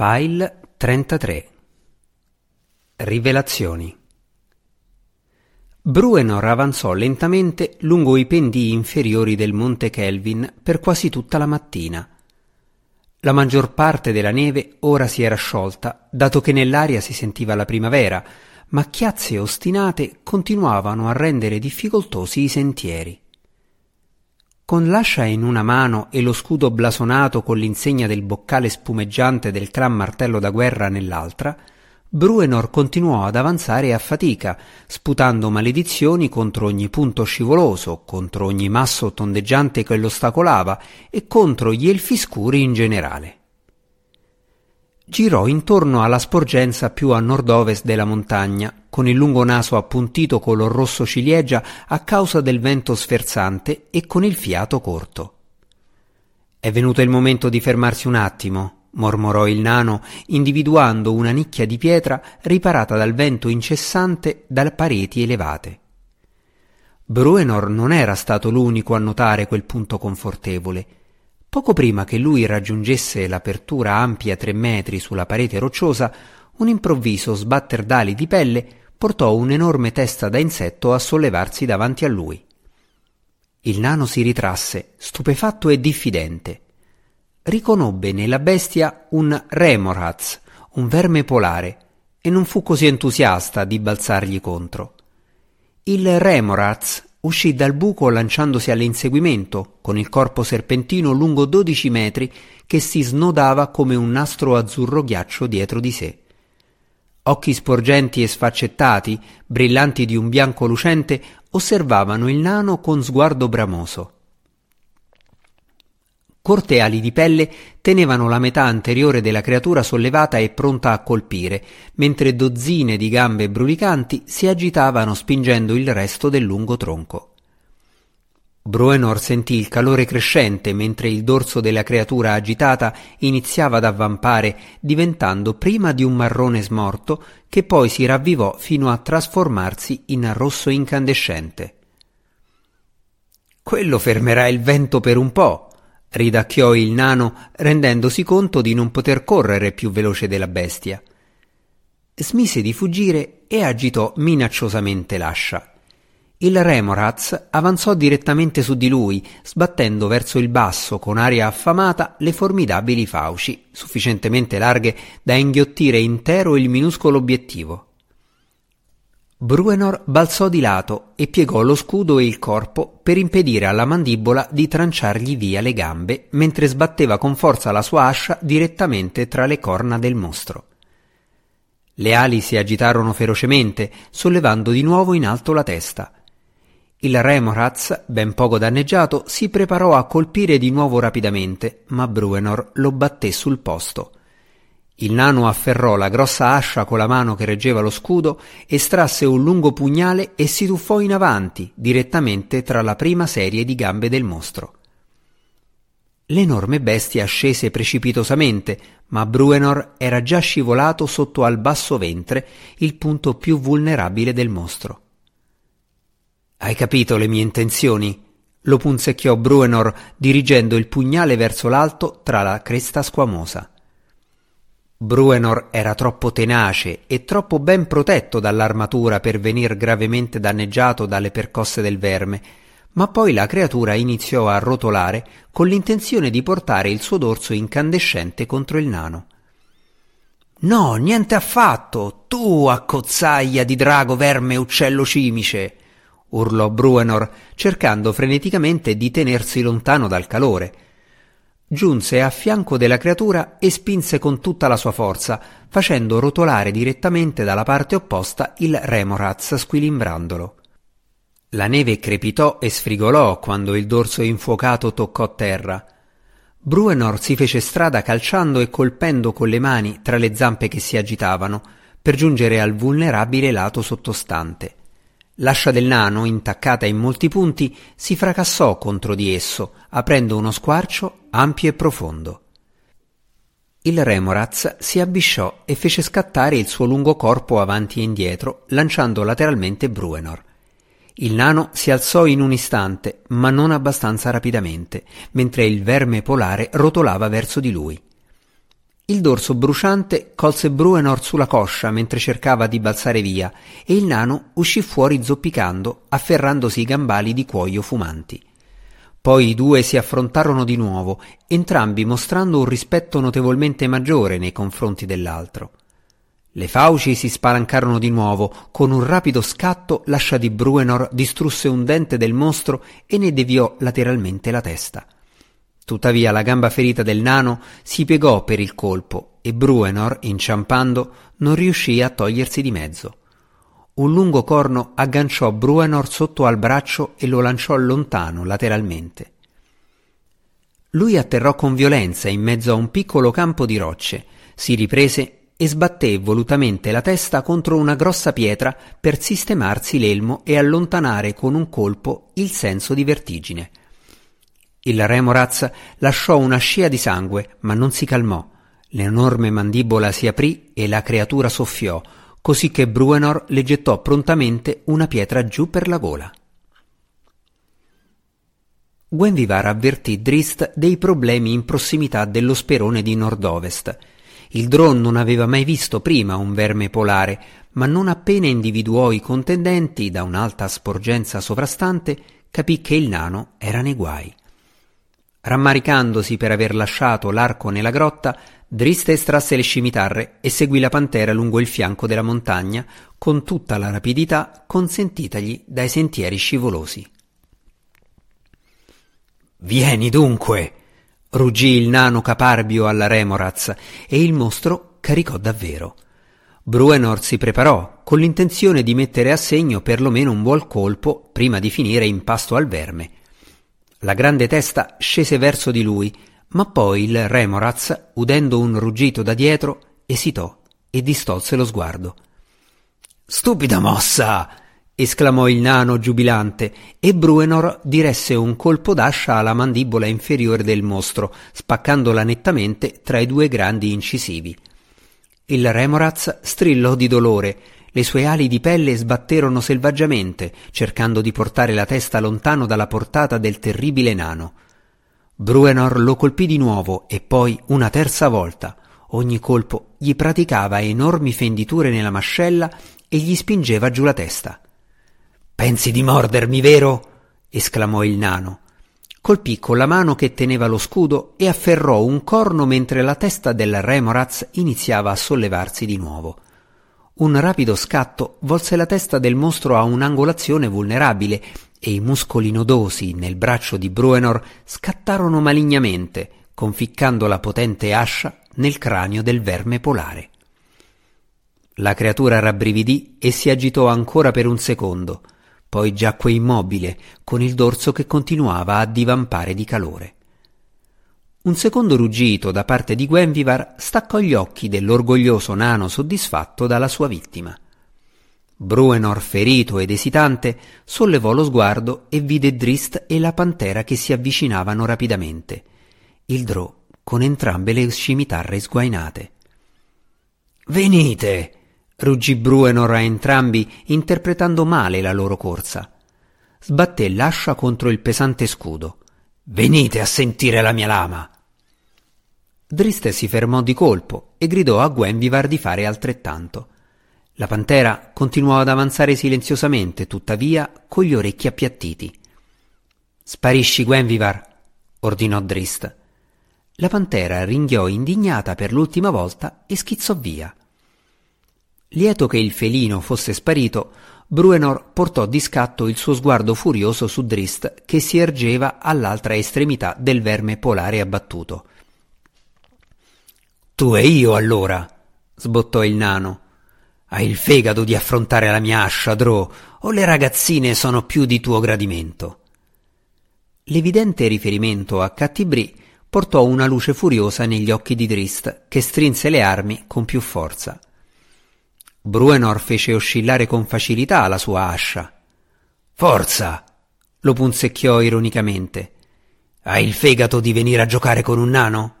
File 33. Rivelazioni. Bruenor avanzò lentamente lungo i pendii inferiori del Monte Kelvin per quasi tutta la mattina. La maggior parte della neve ora si era sciolta, dato che nell'aria si sentiva la primavera, ma chiazze ostinate continuavano a rendere difficoltosi i sentieri. Con l'ascia in una mano e lo scudo blasonato con l'insegna del boccale spumeggiante del gran martello da guerra nell'altra, Bruenor continuò ad avanzare a fatica, sputando maledizioni contro ogni punto scivoloso, contro ogni masso tondeggiante che lo ostacolava e contro gli elfi scuri in generale. Girò intorno alla sporgenza più a nord-ovest della montagna, con il lungo naso appuntito color rosso ciliegia a causa del vento sferzante e con il fiato corto. «È venuto il momento di fermarsi un attimo», mormorò il nano, individuando una nicchia di pietra riparata dal vento incessante da pareti elevate. Bruenor non era stato l'unico a notare quel punto confortevole. Poco prima che lui raggiungesse l'apertura ampia 3 metri sulla parete rocciosa, un improvviso sbatter d'ali di pelle portò un'enorme testa da insetto a sollevarsi davanti a lui. Il nano si ritrasse, stupefatto e diffidente. Riconobbe nella bestia un Remorhaz, un verme polare, e non fu così entusiasta di balzargli contro. Il Remorhaz uscì dal buco lanciandosi all'inseguimento, con il corpo serpentino lungo 12 metri che si snodava come un nastro azzurro ghiaccio dietro di sé. Occhi sporgenti e sfaccettati, brillanti di un bianco lucente, osservavano il nano con sguardo bramoso. Corte ali di pelle tenevano la metà anteriore della creatura sollevata e pronta a colpire, mentre dozzine di gambe brulicanti si agitavano spingendo il resto del lungo tronco. Bruenor sentì il calore crescente mentre il dorso della creatura agitata iniziava ad avvampare, diventando prima di un marrone smorto che poi si ravvivò fino a trasformarsi in rosso incandescente. «Quello fermerà il vento per un po'», ridacchiò il nano, rendendosi conto di non poter correre più veloce della bestia. Smise di fuggire e agitò minacciosamente l'ascia. Il Remorhaz avanzò direttamente su di lui, sbattendo verso il basso con aria affamata le formidabili fauci, sufficientemente larghe da inghiottire intero il minuscolo obiettivo. Bruenor balzò di lato e piegò lo scudo e il corpo per impedire alla mandibola di tranciargli via le gambe mentre sbatteva con forza la sua ascia direttamente tra le corna del mostro. Le ali si agitarono ferocemente, sollevando di nuovo in alto la testa. Il Remorhaz, ben poco danneggiato, si preparò a colpire di nuovo rapidamente, ma Bruenor lo batté sul posto. Il nano afferrò la grossa ascia con la mano che reggeva lo scudo, estrasse un lungo pugnale e si tuffò in avanti, direttamente tra la prima serie di gambe del mostro. L'enorme bestia scese precipitosamente, ma Bruenor era già scivolato sotto al basso ventre, il punto più vulnerabile del mostro. «Hai capito le mie intenzioni?» lo punzecchiò Bruenor, dirigendo il pugnale verso l'alto tra la cresta squamosa. Bruenor era troppo tenace e troppo ben protetto dall'armatura per venir gravemente danneggiato dalle percosse del verme, ma poi la creatura iniziò a rotolare con l'intenzione di portare il suo dorso incandescente contro il nano. «No, niente affatto, tu accozzaglia di drago, verme, uccello cimice!» urlò Bruenor, cercando freneticamente di tenersi lontano dal calore. Giunse a fianco della creatura e spinse con tutta la sua forza, facendo rotolare direttamente dalla parte opposta il Remorhaz squilibrandolo. La neve crepitò e sfrigolò quando il dorso infuocato toccò terra. Bruenor si fece strada calciando e colpendo con le mani tra le zampe che si agitavano, per giungere al vulnerabile lato sottostante. L'ascia del nano, intaccata in molti punti, si fracassò contro di esso, aprendo uno squarcio ampio e profondo. Il Remorhaz si abbisciò e fece scattare il suo lungo corpo avanti e indietro, lanciando lateralmente Bruenor. Il nano si alzò in un istante, ma non abbastanza rapidamente, mentre il verme polare rotolava verso di lui. Il dorso bruciante colse Bruenor sulla coscia mentre cercava di balzare via e il nano uscì fuori zoppicando, afferrandosi i gambali di cuoio fumanti. Poi i due si affrontarono di nuovo, entrambi mostrando un rispetto notevolmente maggiore nei confronti dell'altro. Le fauci si spalancarono di nuovo, con un rapido scatto l'ascia di Bruenor distrusse un dente del mostro e ne deviò lateralmente la testa. Tuttavia la gamba ferita del nano si piegò per il colpo e Bruenor, inciampando, non riuscì a togliersi di mezzo. Un lungo corno agganciò Bruenor sotto al braccio e lo lanciò lontano, lateralmente. Lui atterrò con violenza in mezzo a un piccolo campo di rocce, si riprese e sbatté volutamente la testa contro una grossa pietra per sistemarsi l'elmo e allontanare con un colpo il senso di vertigine. Il Remorhaz lasciò una scia di sangue, ma non si calmò. L'enorme mandibola si aprì e la creatura soffiò, così che Bruenor le gettò prontamente una pietra giù per la gola. Guenhwyvar avvertì Drizzt dei problemi in prossimità dello sperone di nord-ovest. Il drone non aveva mai visto prima un verme polare, ma non appena individuò i contendenti da un'alta sporgenza sovrastante, capì che il nano era nei guai. Rammaricandosi per aver lasciato l'arco nella grotta, Drizzt estrasse le scimitarre e seguì la pantera lungo il fianco della montagna con tutta la rapidità consentitagli dai sentieri scivolosi. «Vieni dunque!» ruggì il nano caparbio alla Remorhaz e il mostro caricò davvero. Bruenor si preparò con l'intenzione di mettere a segno perlomeno un buon colpo prima di finire in pasto al verme. La grande testa scese verso di lui, ma poi il Remorhaz, udendo un ruggito da dietro, esitò e distolse lo sguardo. «Stupida mossa!» esclamò il nano giubilante, e Bruenor diresse un colpo d'ascia alla mandibola inferiore del mostro, spaccandola nettamente tra i due grandi incisivi. Il Remorhaz strillò di dolore. Le sue ali di pelle sbatterono selvaggiamente, cercando di portare la testa lontano dalla portata del terribile nano. Bruenor lo colpì di nuovo e poi una terza volta. Ogni colpo gli praticava enormi fenditure nella mascella e gli spingeva giù la testa. «Pensi di mordermi, vero?» esclamò il nano. Colpì con la mano che teneva lo scudo e afferrò un corno mentre la testa del Remorhaz iniziava a sollevarsi di nuovo. Un rapido scatto volse la testa del mostro a un'angolazione vulnerabile e i muscoli nodosi nel braccio di Bruenor scattarono malignamente, conficcando la potente ascia nel cranio del verme polare. La creatura rabbrividì e si agitò ancora per un secondo, poi giacque immobile, con il dorso che continuava a divampare di calore. Un secondo ruggito da parte di Guenhwyvar staccò gli occhi dell'orgoglioso nano soddisfatto dalla sua vittima. Bruenor, ferito ed esitante, sollevò lo sguardo e vide Drizzt e la pantera che si avvicinavano rapidamente. Il drò con entrambe le scimitarre sguainate. «Venite!» ruggì Bruenor a entrambi, interpretando male la loro corsa. Sbatté l'ascia contro il pesante scudo. «Venite a sentire la mia lama!» Drizzt si fermò di colpo e gridò a Guenhwyvar di fare altrettanto. La pantera continuò ad avanzare silenziosamente, tuttavia, con gli orecchi appiattiti. «Sparisci, Guenhwyvar!» ordinò Drizzt. La pantera ringhiò indignata per l'ultima volta e schizzò via. Lieto che il felino fosse sparito, Bruenor portò di scatto il suo sguardo furioso su Drizzt, che si ergeva all'altra estremità del verme polare abbattuto. «Tu e io, allora!» sbottò il nano. «Hai il fegato di affrontare la mia ascia, drò, o le ragazzine sono più di tuo gradimento?» L'evidente riferimento a Catti-brie portò una luce furiosa negli occhi di Drizzt, che strinse le armi con più forza. Bruenor fece oscillare con facilità la sua ascia. «Forza!» lo punzecchiò ironicamente. «Hai il fegato di venire a giocare con un nano?»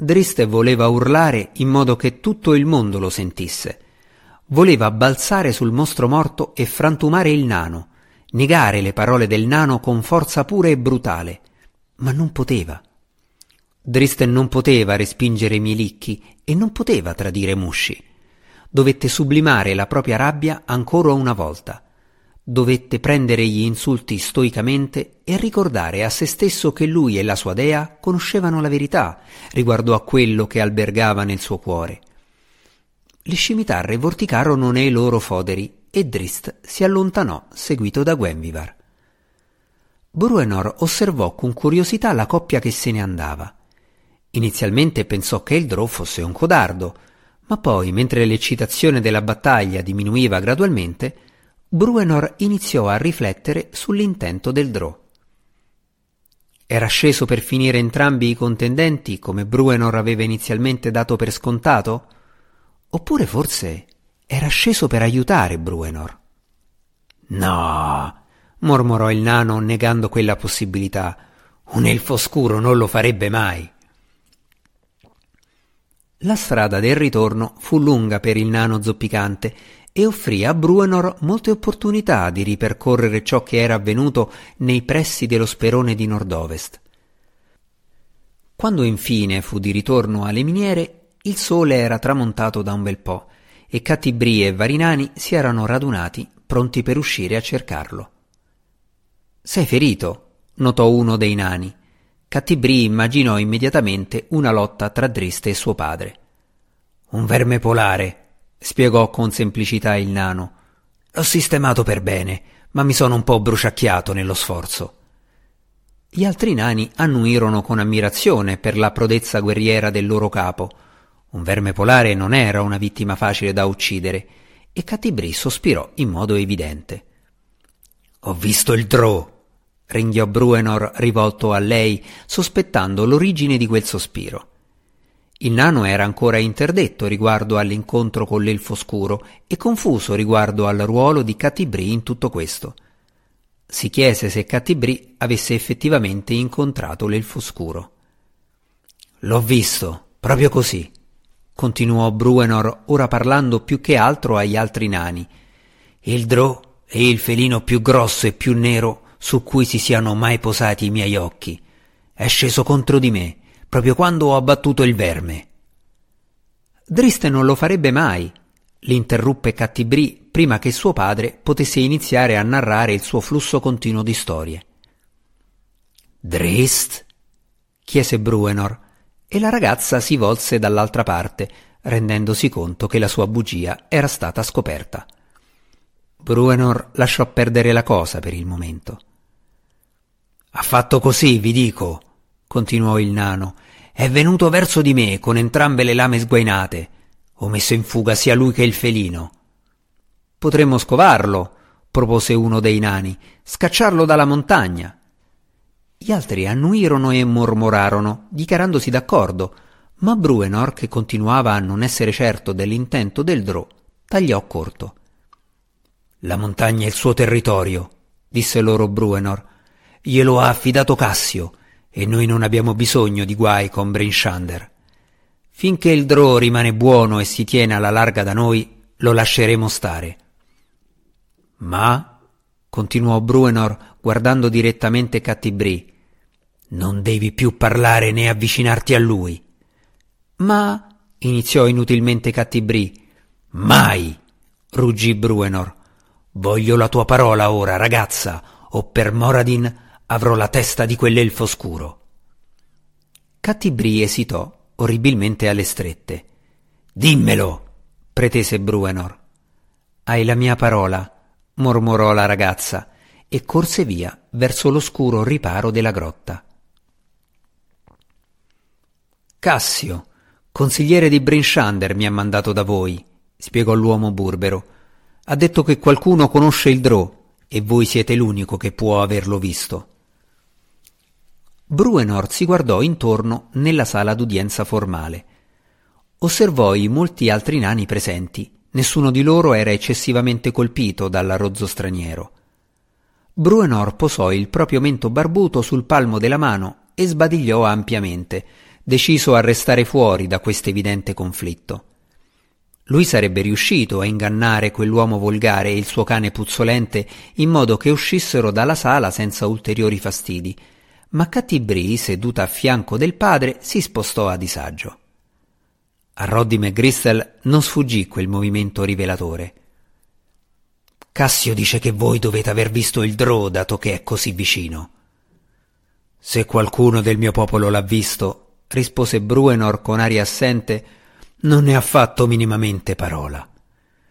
Drizzt voleva urlare in modo che tutto il mondo lo sentisse. Voleva balzare sul mostro morto e frantumare il nano, negare le parole del nano con forza pura e brutale, ma non poteva. Drizzt non poteva respingere Milicchi e non poteva tradire Musci. Dovette sublimare la propria rabbia ancora una volta. Dovette prendere gli insulti stoicamente e ricordare a se stesso che lui e la sua dea conoscevano la verità riguardo a quello che albergava nel suo cuore. Le scimitarre vorticarono nei loro foderi e Drizzt si allontanò seguito da Guenhwyvar. Bruenor osservò con curiosità la coppia che se ne andava. Inizialmente pensò che il Drow fosse un codardo, ma poi, mentre l'eccitazione della battaglia diminuiva gradualmente, Bruenor iniziò a riflettere sull'intento del Drow. Era sceso per finire entrambi i contendenti, come Bruenor aveva inizialmente dato per scontato? Oppure forse era sceso per aiutare Bruenor? No, mormorò il nano negando quella possibilità. Un elfo oscuro non lo farebbe mai. La strada del ritorno fu lunga per il nano zoppicante e offrì a Bruenor molte opportunità di ripercorrere ciò che era avvenuto nei pressi dello sperone di nord-ovest. Quando infine fu di ritorno alle miniere, il sole era tramontato da un bel po' e Catti-brie e Varinani si erano radunati, pronti per uscire a cercarlo. «Sei ferito», notò uno dei nani. Catti-brie immaginò immediatamente una lotta tra Drizzt e suo padre. «Un verme polare», spiegò con semplicità il nano. «L'ho sistemato per bene, ma mi sono un po' bruciacchiato nello sforzo». Gli altri nani annuirono con ammirazione per la prodezza guerriera del loro capo. Un verme polare non era una vittima facile da uccidere, e Catti-brie sospirò in modo evidente. «Ho visto il Drow», ringhiò Bruenor rivolto a lei, sospettando l'origine di quel sospiro. Il nano era ancora interdetto riguardo all'incontro con l'elfo scuro e confuso riguardo al ruolo di Catti-brie in tutto questo. Si chiese se Catti-brie avesse effettivamente incontrato l'elfo scuro. «L'ho visto, proprio così», continuò Bruenor, ora parlando più che altro agli altri nani. «Il Drow è il felino più grosso e più nero su cui si siano mai posati i miei occhi. È sceso contro di me proprio quando ho abbattuto il verme». «Drizzt non lo farebbe mai», l'interruppe Catti-brie prima che suo padre potesse iniziare a narrare il suo flusso continuo di storie. «Drizzt?» chiese Bruenor, e la ragazza si volse dall'altra parte, rendendosi conto che la sua bugia era stata scoperta. Bruenor lasciò perdere la cosa per il momento. «Ha fatto così, vi dico», continuò il nano. «È venuto verso di me con entrambe le lame sguainate. Ho messo in fuga sia lui che il felino». «Potremmo scovarlo», propose uno dei nani, «scacciarlo dalla montagna». Gli altri annuirono e mormorarono, dichiarandosi d'accordo, ma Bruenor, che continuava a non essere certo dell'intento del Drow, tagliò corto. «La montagna è il suo territorio», disse loro Bruenor. «Glielo ha affidato Cassio e noi non abbiamo bisogno di guai con Bryn Shander. Finché il Drow rimane buono e si tiene alla larga da noi, lo lasceremo stare». «Ma», continuò Bruenor guardando direttamente Catti-brie, «non devi più parlare né avvicinarti a lui». «Ma», iniziò inutilmente Catti-brie. «Mai», ruggì Bruenor. «Voglio la tua parola ora, ragazza, o per Moradin avrò la testa di quell'elfo scuro». Catti-brie esitò, orribilmente alle strette. «Dimmelo», pretese Bruenor. «Hai la mia parola», mormorò la ragazza, e corse via verso l'oscuro riparo della grotta. «Cassio, consigliere di Bryn Shander, mi ha mandato da voi», spiegò l'uomo burbero. «Ha detto che qualcuno conosce il Drow e voi siete l'unico che può averlo visto». Bruenor si guardò intorno nella sala d'udienza formale. Osservò i molti altri nani presenti. Nessuno di loro era eccessivamente colpito dall'arrozzo straniero. Bruenor posò il proprio mento barbuto sul palmo della mano e sbadigliò ampiamente, deciso a restare fuori da quest'evidente conflitto. Lui sarebbe riuscito a ingannare quell'uomo volgare e il suo cane puzzolente in modo che uscissero dalla sala senza ulteriori fastidi, ma Catti-brie, seduta a fianco del padre, si spostò a disagio. A Roddy McGristle non sfuggì quel movimento rivelatore. «Cassio dice che voi dovete aver visto il drò, dato che è così vicino». «Se qualcuno del mio popolo l'ha visto», rispose Bruenor con aria assente, «non ne ha fatto minimamente parola.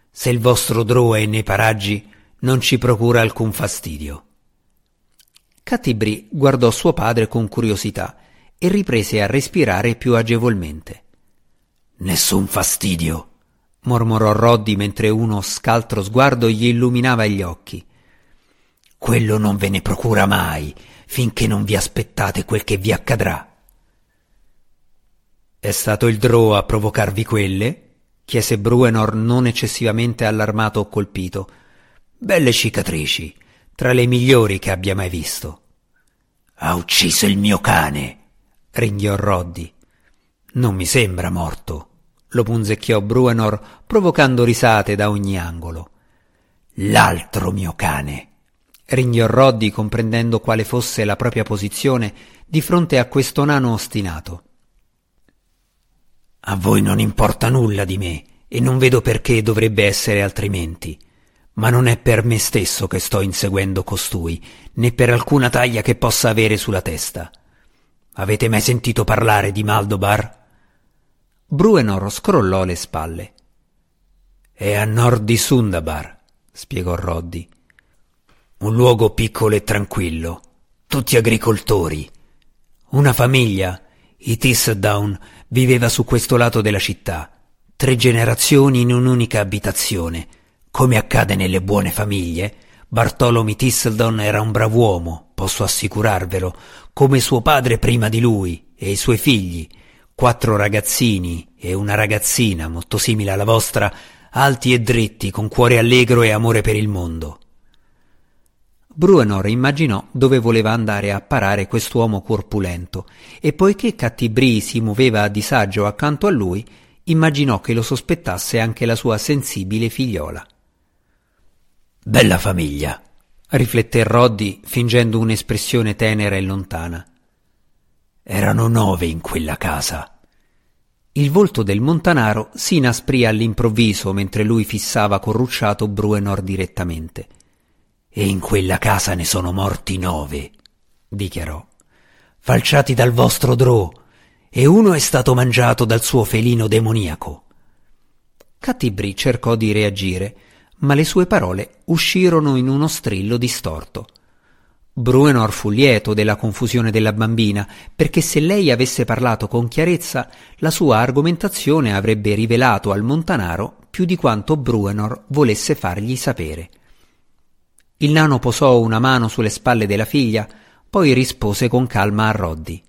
Se il vostro drò è nei paraggi, non ci procura alcun fastidio». Catti-brie guardò suo padre con curiosità e riprese a respirare più agevolmente. «Nessun fastidio», mormorò Roddy mentre uno scaltro sguardo gli illuminava gli occhi. «Quello non ve ne procura mai, finché non vi aspettate quel che vi accadrà». «È stato il drò a provocarvi quelle?» chiese Bruenor, non eccessivamente allarmato o colpito. «Belle cicatrici, tra le migliori che abbia mai visto». «Ha ucciso il mio cane», ringhiò Roddy. «Non mi sembra morto», lo punzecchiò Bruenor, provocando risate da ogni angolo. «L'altro mio cane», ringhiò Roddy, comprendendo quale fosse la propria posizione di fronte a questo nano ostinato. «A voi non importa nulla di me e non vedo perché dovrebbe essere altrimenti, ma non è per me stesso che sto inseguendo costui, né per alcuna taglia che possa avere sulla testa. Avete mai sentito parlare di Maldobar?» Bruenor scrollò le spalle. «È a nord di Sundabar», spiegò Roddy. «Un luogo piccolo e tranquillo, tutti agricoltori. Una famiglia, i Tisdown, viveva su questo lato della città, 3 generazioni in un'unica abitazione. Come accade nelle buone famiglie, Bartholomew Tisseldon era un brav'uomo, posso assicurarvelo, come suo padre prima di lui e i suoi figli. 4 ragazzini e una ragazzina molto simile alla vostra, alti e dritti, con cuore allegro e amore per il mondo». Bruenor immaginò dove voleva andare a parare quest'uomo corpulento e, poiché Catti-brie si muoveva a disagio accanto a lui, immaginò che lo sospettasse anche la sua sensibile figliola. «Bella famiglia», rifletté Roddy, fingendo un'espressione tenera e lontana. «Erano 9 in quella casa». Il volto del montanaro si inasprì all'improvviso mentre lui fissava corrucciato Bruenor direttamente. «E in quella casa ne sono morti 9, dichiarò, «falciati dal vostro drò, e uno è stato mangiato dal suo felino demoniaco». Catti-brie cercò di reagire, ma le sue parole uscirono in uno strillo distorto. Bruenor fu lieto della confusione della bambina, perché se lei avesse parlato con chiarezza, la sua argomentazione avrebbe rivelato al montanaro più di quanto Bruenor volesse fargli sapere. Il nano posò una mano sulle spalle della figlia, poi rispose con calma a Roddy.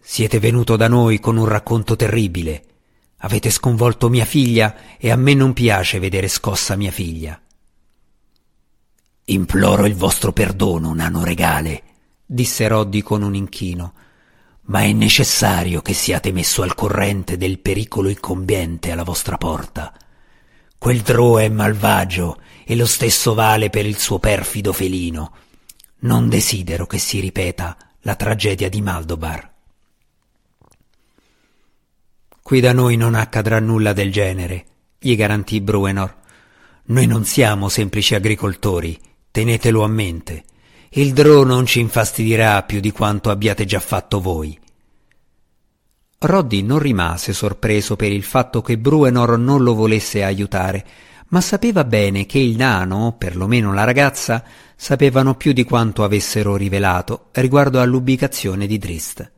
«Siete venuto da noi con un racconto terribile. Avete sconvolto mia figlia e a me non piace vedere scossa mia figlia». «Imploro il vostro perdono, nano regale», disse Roddy con un inchino, «ma è necessario che siate messo al corrente del pericolo incombente alla vostra porta. Quel drò è malvagio e lo stesso vale per il suo perfido felino. Non desidero che si ripeta la tragedia di Maldobar». «Qui da noi non accadrà nulla del genere», gli garantì Bruenor. «Noi non siamo semplici agricoltori, tenetelo a mente. Il drò non ci infastidirà più di quanto abbiate già fatto voi». Roddy non rimase sorpreso per il fatto che Bruenor non lo volesse aiutare, ma sapeva bene che il nano, perlomeno la ragazza, sapevano più di quanto avessero rivelato riguardo all'ubicazione di Drizzt.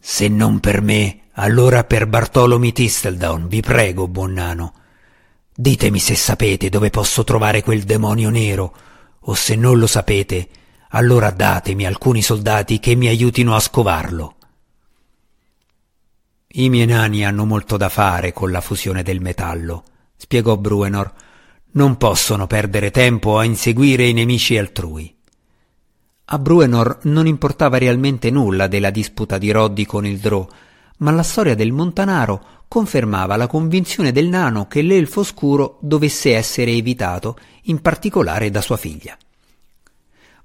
«Se non per me, allora per Bartholomew Tisseldon, vi prego, buon nano. Ditemi se sapete dove posso trovare quel demonio nero, o se non lo sapete, allora datemi alcuni soldati che mi aiutino a scovarlo». «I miei nani hanno molto da fare con la fusione del metallo», spiegò Bruenor. «Non possono perdere tempo a inseguire i nemici altrui». A Bruenor non importava realmente nulla della disputa di Roddy con il drò, ma la storia del montanaro confermava la convinzione del nano che l'elfo oscuro dovesse essere evitato, in particolare da sua figlia.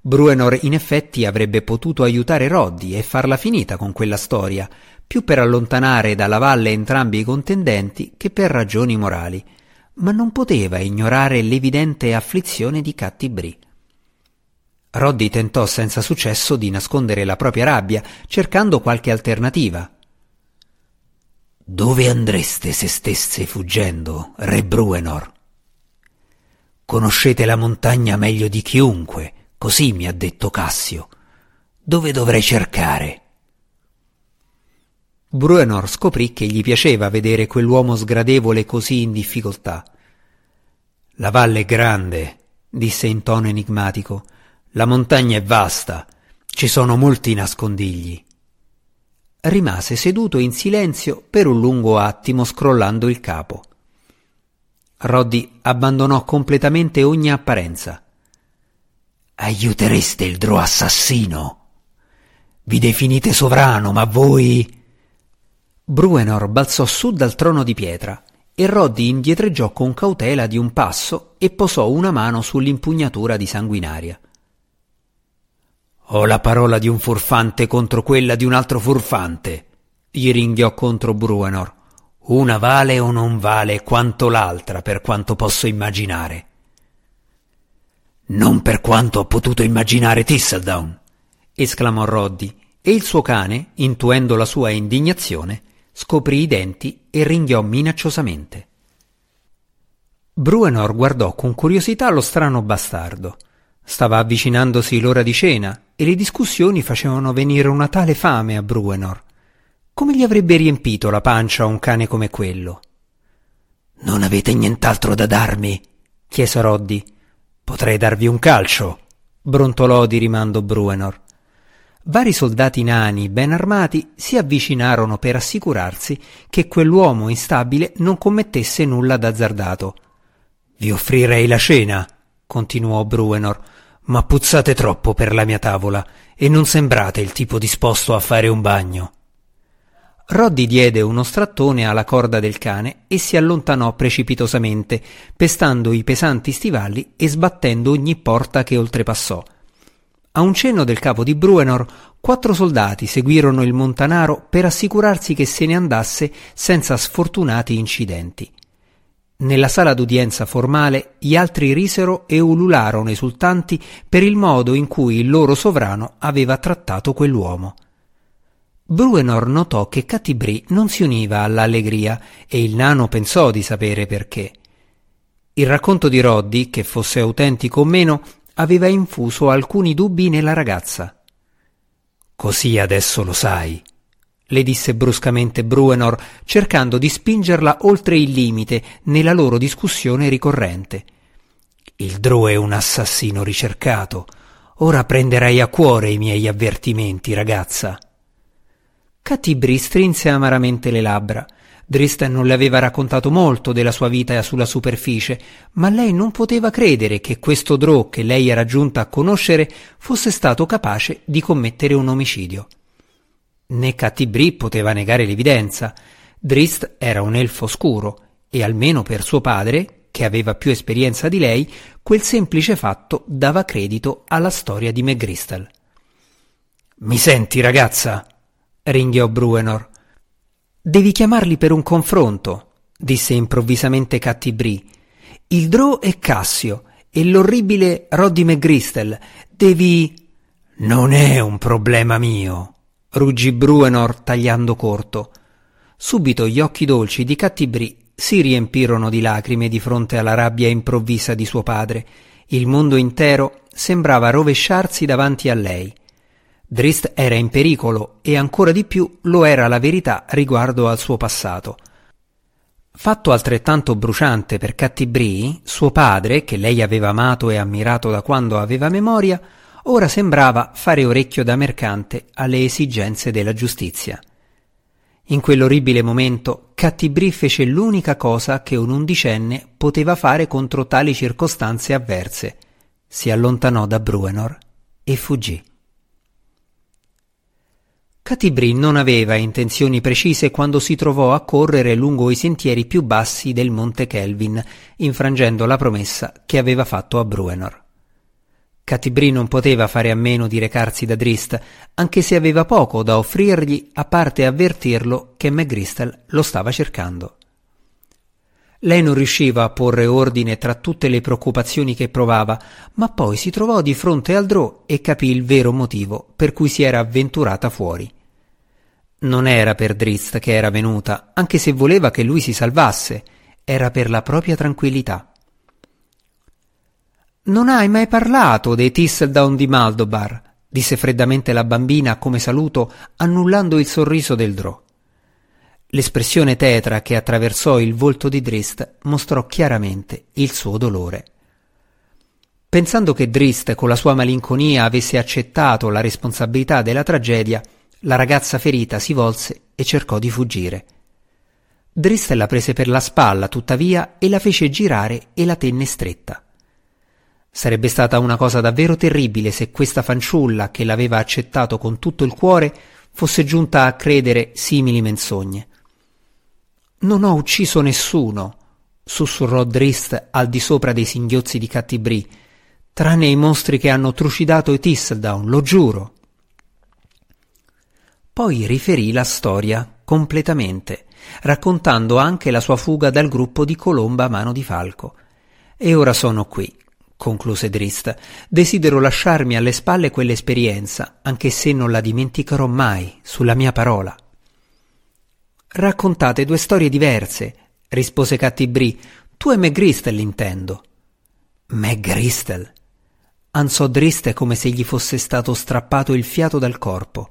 Bruenor in effetti avrebbe potuto aiutare Roddy e farla finita con quella storia, più per allontanare dalla valle entrambi i contendenti che per ragioni morali, ma non poteva ignorare l'evidente afflizione di Catti-brie. Roddy tentò senza successo di nascondere la propria rabbia, cercando qualche alternativa. «Dove andreste se stesse fuggendo, re Bruenor? Conoscete la montagna meglio di chiunque, così mi ha detto Cassio. Dove dovrei cercare?» Bruenor scoprì che gli piaceva vedere quell'uomo sgradevole così in difficoltà. «La valle è grande», disse in tono enigmatico. «La montagna è vasta. Ci sono molti nascondigli». Rimase seduto in silenzio per un lungo attimo, scrollando il capo. Roddy abbandonò completamente ogni apparenza. «Aiutereste il dro assassino? Vi definite sovrano, ma voi...» Bruenor balzò su dal trono di pietra e Roddy indietreggiò con cautela di un passo e posò una mano sull'impugnatura di sanguinaria. «Ho la parola di un furfante contro quella di un altro furfante», gli ringhiò contro Bruenor. «Una vale o non vale quanto l'altra, per quanto posso immaginare». «Non per quanto ho potuto immaginare Tisseldown», esclamò Roddy, e il suo cane, intuendo la sua indignazione, scoprì i denti e ringhiò minacciosamente. Bruenor guardò con curiosità lo strano bastardo. Stava avvicinandosi l'ora di cena e le discussioni facevano venire una tale fame a Bruenor. Come gli avrebbe riempito la pancia un cane come quello? «Non avete nient'altro da darmi?» chiese Roddy. «Potrei darvi un calcio», brontolò di rimando Bruenor. Vari soldati nani ben armati si avvicinarono per assicurarsi che quell'uomo instabile non commettesse nulla d'azzardato. «Vi offrirei la cena», continuò Bruenor, «ma puzzate troppo per la mia tavola e non sembrate il tipo disposto a fare un bagno». Roddy diede uno strattone alla corda del cane e si allontanò precipitosamente, pestando i pesanti stivali e sbattendo ogni porta che oltrepassò. A un cenno del capo di Bruenor, 4 soldati seguirono il montanaro per assicurarsi che se ne andasse senza sfortunati incidenti. Nella sala d'udienza formale gli altri risero e ulularono esultanti per il modo in cui il loro sovrano aveva trattato quell'uomo. Bruenor notò che Catti-brie non si univa all'allegria e il nano pensò di sapere perché. Il racconto di Roddy, che fosse autentico o meno, aveva infuso alcuni dubbi nella ragazza. «Così adesso lo sai», le disse bruscamente Bruenor, cercando di spingerla oltre il limite nella loro discussione ricorrente. «Il Dro è un assassino ricercato. Ora prenderai a cuore i miei avvertimenti, ragazza». Catti-brie strinse amaramente le labbra. Drizzt non le aveva raccontato molto della sua vita sulla superficie, ma lei non poteva credere che questo Dro che lei era giunta a conoscere fosse stato capace di commettere un omicidio. Né Catti-brie poteva negare l'evidenza. Drizzt era un elfo scuro e almeno per suo padre, che aveva più esperienza di lei, quel semplice fatto dava credito alla storia di McGristle. «Mi senti, ragazza?» ringhiò Bruenor. «Devi chiamarli per un confronto», disse improvvisamente Catti-brie. «Il Dro è Cassio e l'orribile Roddy McGristle. Devi...» «Non è un problema mio», ruggì Bruenor tagliando corto. Subito gli occhi dolci di Catti-brie si riempirono di lacrime di fronte alla rabbia improvvisa di suo padre. Il mondo intero sembrava rovesciarsi davanti a lei. Drizzt era in pericolo e ancora di più lo era la verità riguardo al suo passato. Fatto altrettanto bruciante per Catti-brie, suo padre, che lei aveva amato e ammirato da quando aveva memoria, ora sembrava fare orecchio da mercante alle esigenze della giustizia. In quell'orribile momento Catti-brie fece l'unica cosa che un undicenne poteva fare contro tali circostanze avverse. Si allontanò da Bruenor e fuggì. Catti-brie non aveva intenzioni precise quando si trovò a correre lungo i sentieri più bassi del Monte Kelvin, infrangendo la promessa che aveva fatto a Bruenor. Catti-brie non poteva fare a meno di recarsi da Drizzt, anche se aveva poco da offrirgli a parte avvertirlo che McGristle lo stava cercando. Lei non riusciva a porre ordine tra tutte le preoccupazioni che provava, ma poi si trovò di fronte al drò e capì il vero motivo per cui si era avventurata fuori. Non era per Drizzt che era venuta, anche se voleva che lui si salvasse, era per la propria tranquillità. «Non hai mai parlato dei Thistledown di Maldobar», disse freddamente la bambina come saluto, annullando il sorriso del drò. L'espressione tetra che attraversò il volto di Drizzt mostrò chiaramente il suo dolore. Pensando che Drizzt con la sua malinconia avesse accettato la responsabilità della tragedia, la ragazza ferita si volse e cercò di fuggire. Drizzt la prese per la spalla, tuttavia, e la fece girare e la tenne stretta. Sarebbe stata una cosa davvero terribile se questa fanciulla, che l'aveva accettato con tutto il cuore, fosse giunta a credere simili menzogne. «Non ho ucciso nessuno», sussurrò Drizzt al di sopra dei singhiozzi di Catti-brie, «tranne i mostri che hanno trucidato i Tisdown, lo giuro». Poi riferì la storia completamente, raccontando anche la sua fuga dal gruppo di Colomba a Mano di Falco. «E ora sono qui», concluse Drizzt, «desidero lasciarmi alle spalle quell'esperienza, anche se non la dimenticherò mai, sulla mia parola». «Raccontate due storie diverse», rispose Catti-brie. «Tu e McGristle, intendo». «McGristle», ansò Drizzt come se gli fosse stato strappato il fiato dal corpo.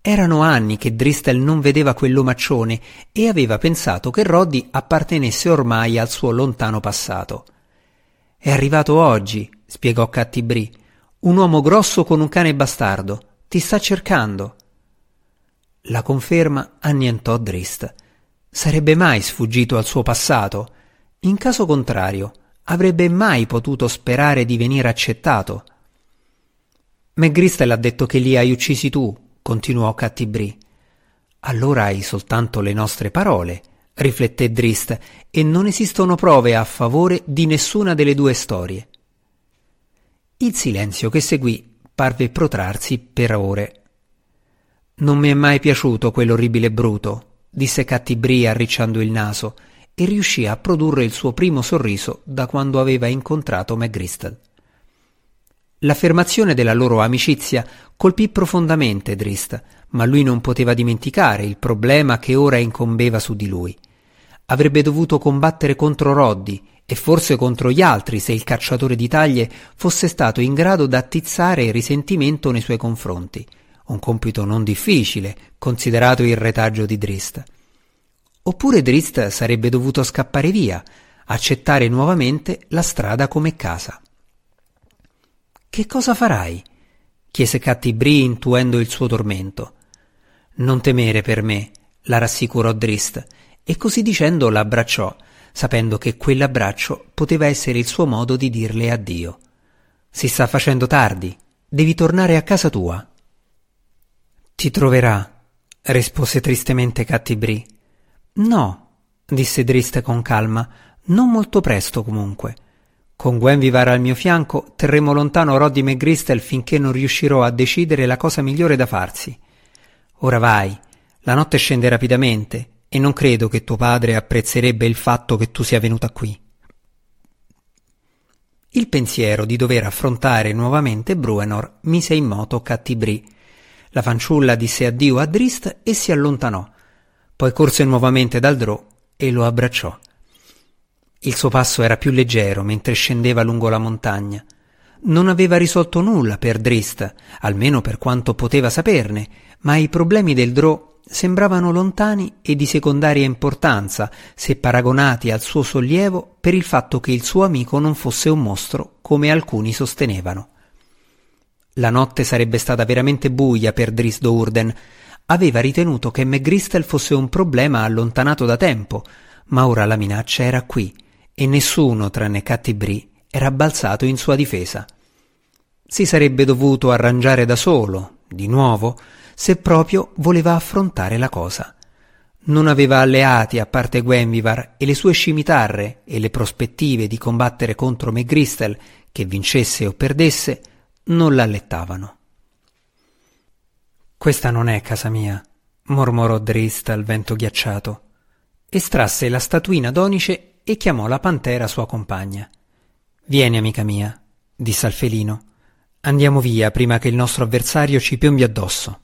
Erano anni che Drizzt non vedeva quell'omaccione e aveva pensato che Roddy appartenesse ormai al suo lontano passato. «È arrivato oggi», spiegò Catti-brie. «Un uomo grosso con un cane bastardo. Ti sta cercando». La conferma annientò Drizzt. Sarebbe mai sfuggito al suo passato? In caso contrario, avrebbe mai potuto sperare di venire accettato? «McGristle ha detto che li hai uccisi tu», continuò Catti-brie. «Allora hai soltanto le nostre parole», rifletté Drizzt, «e non esistono prove a favore di nessuna delle due storie». Il silenzio che seguì parve protrarsi per ore. «Non mi è mai piaciuto quell'orribile bruto», disse Catti-brie arricciando il naso, e riuscì a produrre il suo primo sorriso da quando aveva incontrato McGristle. L'affermazione della loro amicizia colpì profondamente Drizzt, ma lui non poteva dimenticare il problema che ora incombeva su di lui. Avrebbe dovuto combattere contro Roddy e forse contro gli altri se il cacciatore di taglie fosse stato in grado d'attizzare il risentimento nei suoi confronti, un compito non difficile considerato il retaggio di Drizzt. Oppure Drizzt sarebbe dovuto scappare via, accettare nuovamente la strada come casa. «Che cosa farai?» chiese Catti-brie intuendo il suo tormento. «Non temere per me», la rassicurò Drizzt, e così dicendo la abbracciò, sapendo che quell'abbraccio poteva essere il suo modo di dirle addio. «Si sta facendo tardi, devi tornare a casa tua». «Ti troverà», rispose tristemente Catti-brie. «No», disse Drizzt con calma, «non molto presto comunque. Con Guenhwyvar al mio fianco, terremo lontano Roddy McGristle finché non riuscirò a decidere la cosa migliore da farsi. Ora vai, la notte scende rapidamente e non credo che tuo padre apprezzerebbe il fatto che tu sia venuta qui». Il pensiero di dover affrontare nuovamente Bruenor mise in moto Catti-brie. La fanciulla disse addio a Drizzt e si allontanò, poi corse nuovamente dal drò e lo abbracciò. Il suo passo era più leggero mentre scendeva lungo la montagna. Non aveva risolto nulla per Drizzt, almeno per quanto poteva saperne, ma i problemi del drò sembravano lontani e di secondaria importanza se paragonati al suo sollievo per il fatto che il suo amico non fosse un mostro come alcuni sostenevano. La notte sarebbe stata veramente buia per Drizzt Do'Urden. Aveva ritenuto che McGristle fosse un problema allontanato da tempo, ma ora la minaccia era qui e nessuno tranne Catti-brie era balzato in sua difesa. Si sarebbe dovuto arrangiare da solo, di nuovo, se proprio voleva affrontare la cosa. Non aveva alleati a parte Guenhwyvar e le sue scimitarre e le prospettive di combattere contro McGristle, che vincesse o perdesse, non l'allettavano. «Questa non è casa mia», mormorò Drizzt al vento ghiacciato. Estrasse la statuina d'onice e chiamò la pantera sua compagna. «Vieni, amica mia», disse al felino. «Andiamo via prima che il nostro avversario ci piombi addosso».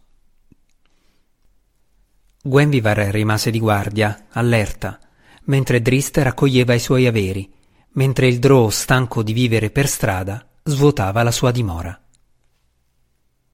Guenhwyvar rimase di guardia, allerta, mentre Drizzt raccoglieva i suoi averi, mentre il drò, stanco di vivere per strada, svuotava la sua dimora.